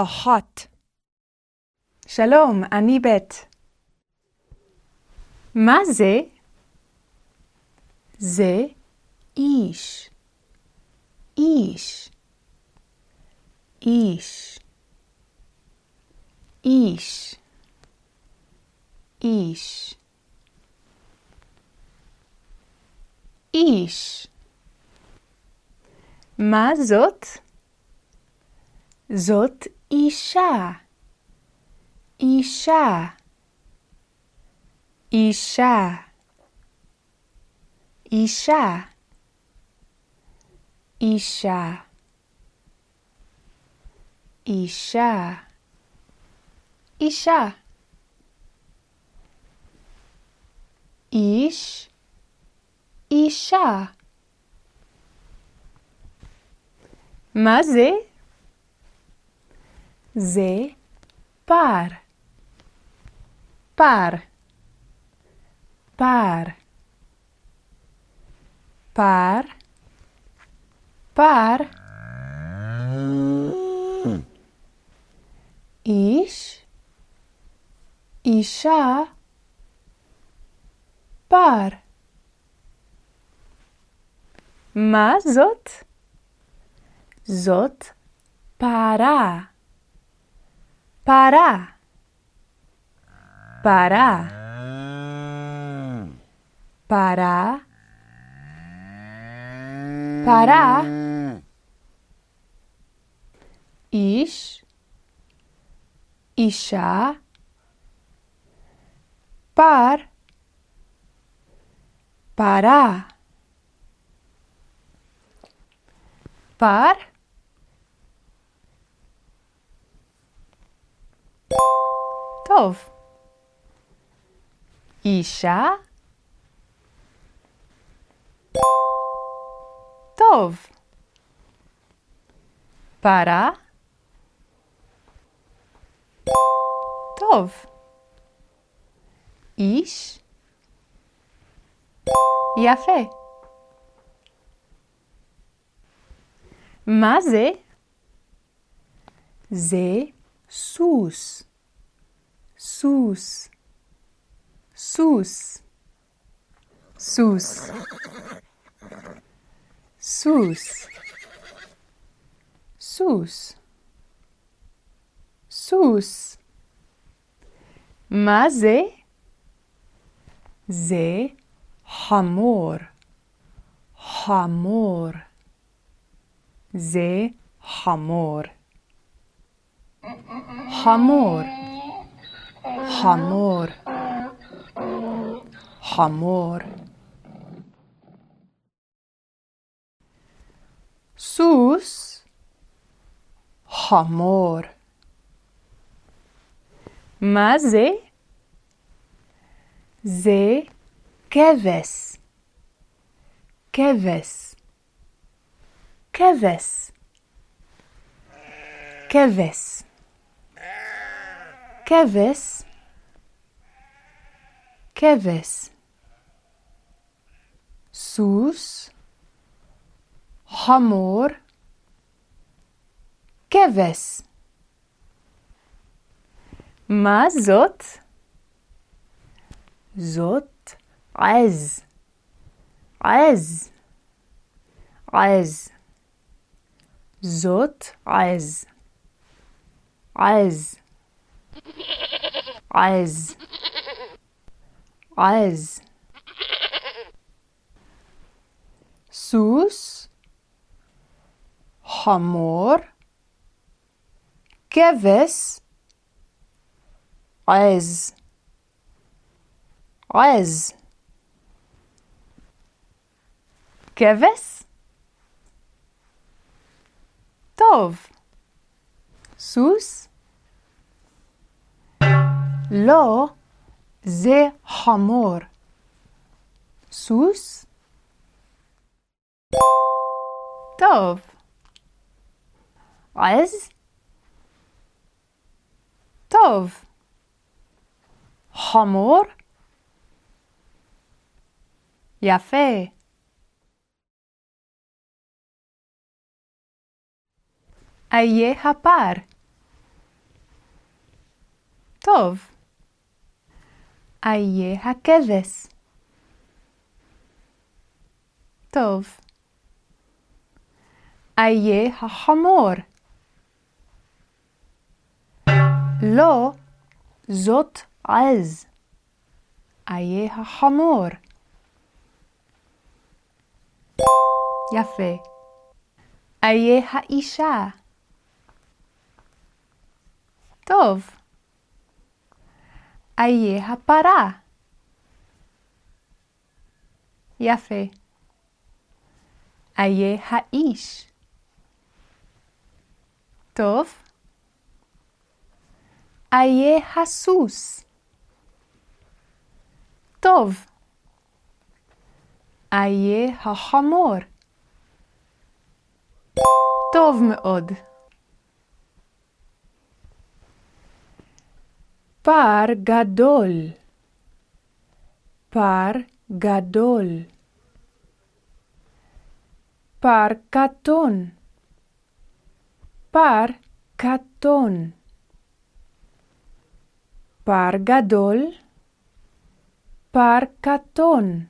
אחת. שלום, אני בית. מה זה? זה איש. איש. איש. איש. איש. איש. מה זאת? זאת אישה. אישה. אישה. אישה. אישה. אישה. אישה. איש. אישה. מה זה? זה פר. פר. פר. פר. פר. איש. אישה. פר. מה זאת? זאת פרה. פרה. פרה. פרה. פרה. איש. אישה. פר. פרה. פר. טוב. אישה. טוב. פרה. טוב. איש. יפה. מה זה? זה סוס. סוס. סוס. סוס. סוס. סוס. סוס. מה זה? זה חמור. חמור. זה חמור. חמור. חמור. חמור. סוס. חמור. מה זה? זה כבש. כבש. כבש. כבש. כבש. כבש. סוס. חמור. כבש. מה זאת? זאת עז. עז. עז. זאת עז. עז. עז. עז. סוס. חמור. כבש. עז. עז. כבש. טוב. סוס? לא, זה חמור. סוס? טוב. עז? טוב. חמור? יפה. איה הפר. טוב. איה הכבש. טוב. איה החמור. לא, זאת עז. איה החמור. יפה. איה האישה. טוב. איה הפרה. יפה. איה האיש. טוב. איה הסוס. טוב. איה החמור. טוב מאוד. פער גדול. פער גדול. פער קטון. פער קטון. פער גדול. פער קטון.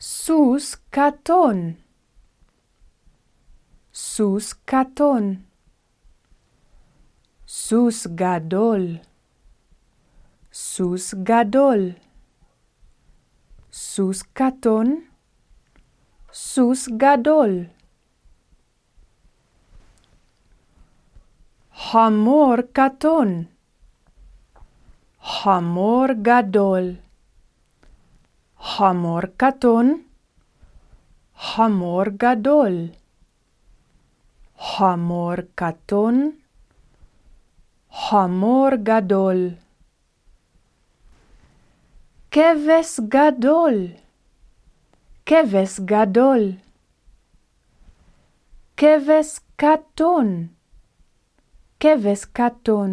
סוס קטון. סוס קטון. סוס גדול. סוס גדול. סוס קטון. סוס גדול. חמור קטון. חמור גדול. חמור קטון. חמור גדול. חמור קטון. חמור גדול. כבש גדול. כבש גדול. כבש קטון. כבש קטון.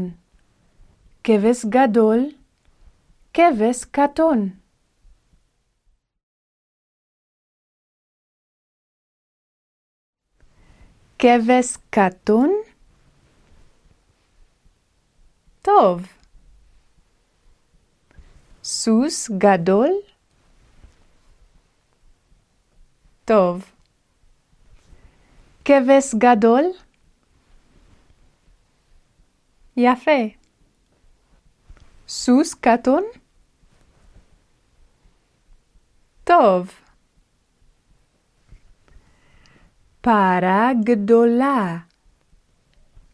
כבש גדול. כבש קטון. כבש קטון. טוב. סוס גדול. טוב. כבש גדול. יפה. סוס קטון. טוב. פרה גדולה.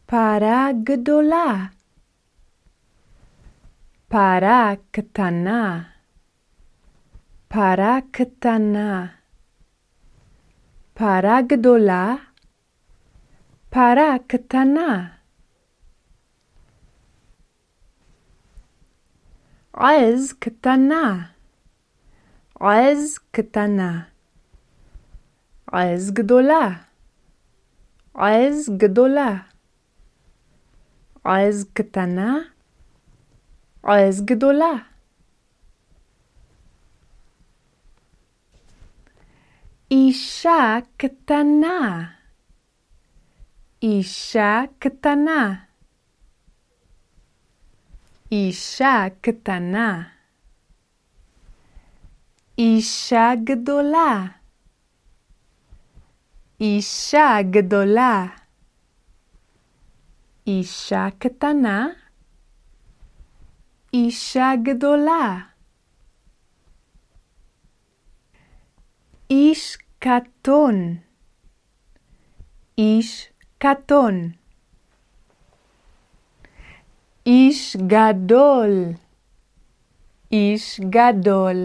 פרה גדולה. פרה קטנה. פרה קטנה. פרה גדולה. פרה קטנה. עז קטנה. עז קטנה. עז גדולה. עז גדולה. עז קטנה. עז גדולה. אישה קטנה. אישה קטנה. אישה קטנה. אישה גדולה. אישה גדולה. אישה קטנה. אישה גדולה. איש קטון. איש קטון. איש גדול. איש גדול.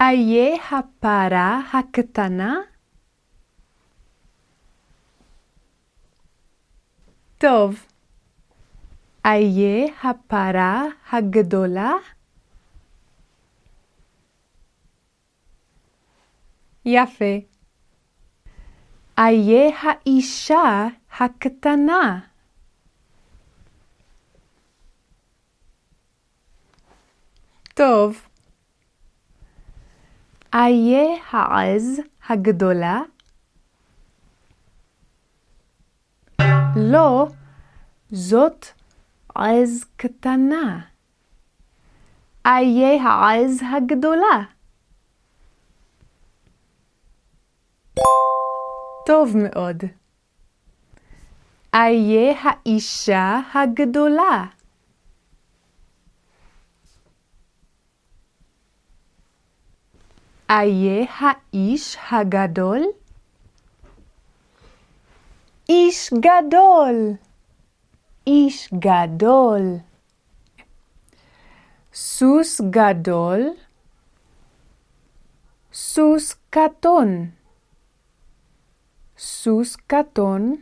איה הפרה הקטנה. טוב. איה הפרה הגדולה. יפה. איה האישה הקטנה. טוב. איה העז הגדולה. לא, זאת עז קטנה. איה העז הגדולה. טוב מאוד. איה האישה הגדולה. איה האיש הגדול. איש גדול. איש גדול. סוס גדול. סוס קטון. סוס קטון.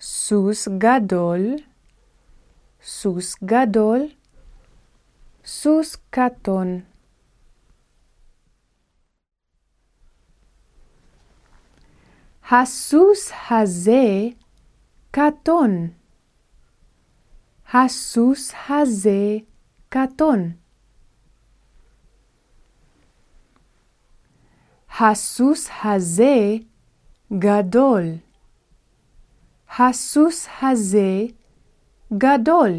סוס גדול. סוס גדול. סוס קטון. הסוס הזה קטון. הסוס הזה קטון. הסוס הזה גדול. הסוס הזה גדול.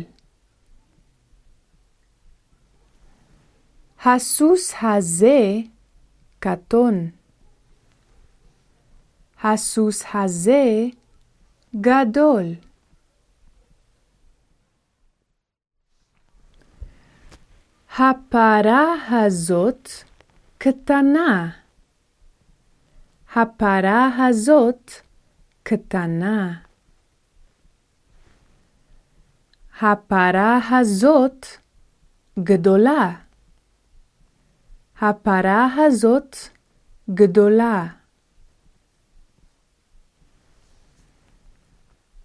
הסוס הזה קטון. הסוס הזה גדול. הפרה הזאת קטנה. הפרה הזאת קטנה. הפרה הזאת גדולה. הפרה הזאת גדולה.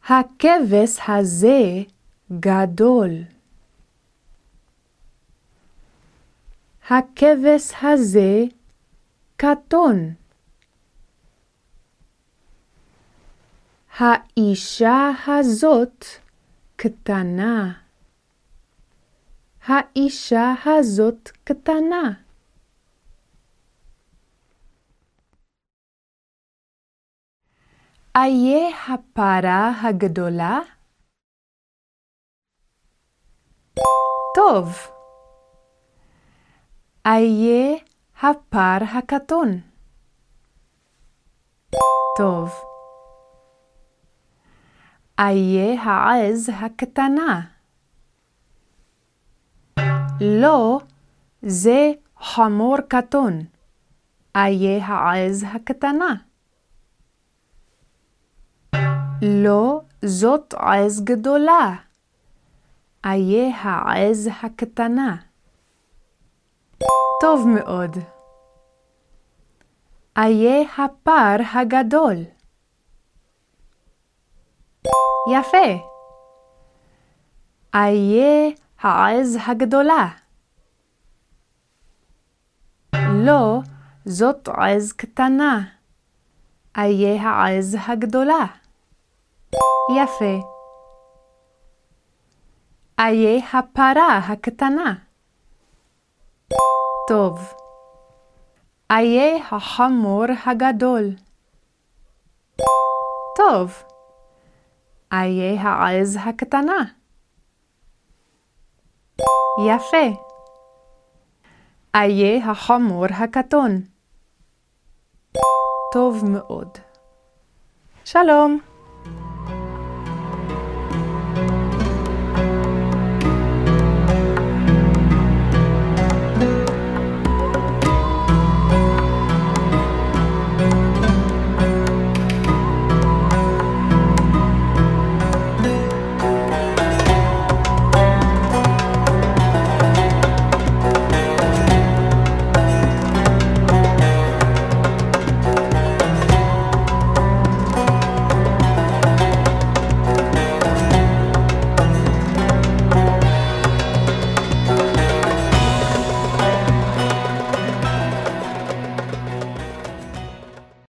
הכבש הזה גדול. הכבש הזה קטון. האישה הזאת קטנה. האישה הזאת קטנה. איה הפרה הגדולה? טוב. איה הפר הקטון? טוב. איה העז הקטנה? לא, זה חמור קטון. איה העז הקטנה? לא, זאת עז גדולה. איה העז הקטנה. טוב מאוד. איה הפר הגדול. יפה. איה העז הגדולה. לא, זאת עז קטנה. איה העז הגדולה. יפה. איה הפרה הקטנה. טוב. איה החמור הגדול. טוב. איה העז הקטנה. יפה. איה החמור הקטון. טוב מאוד. שלום.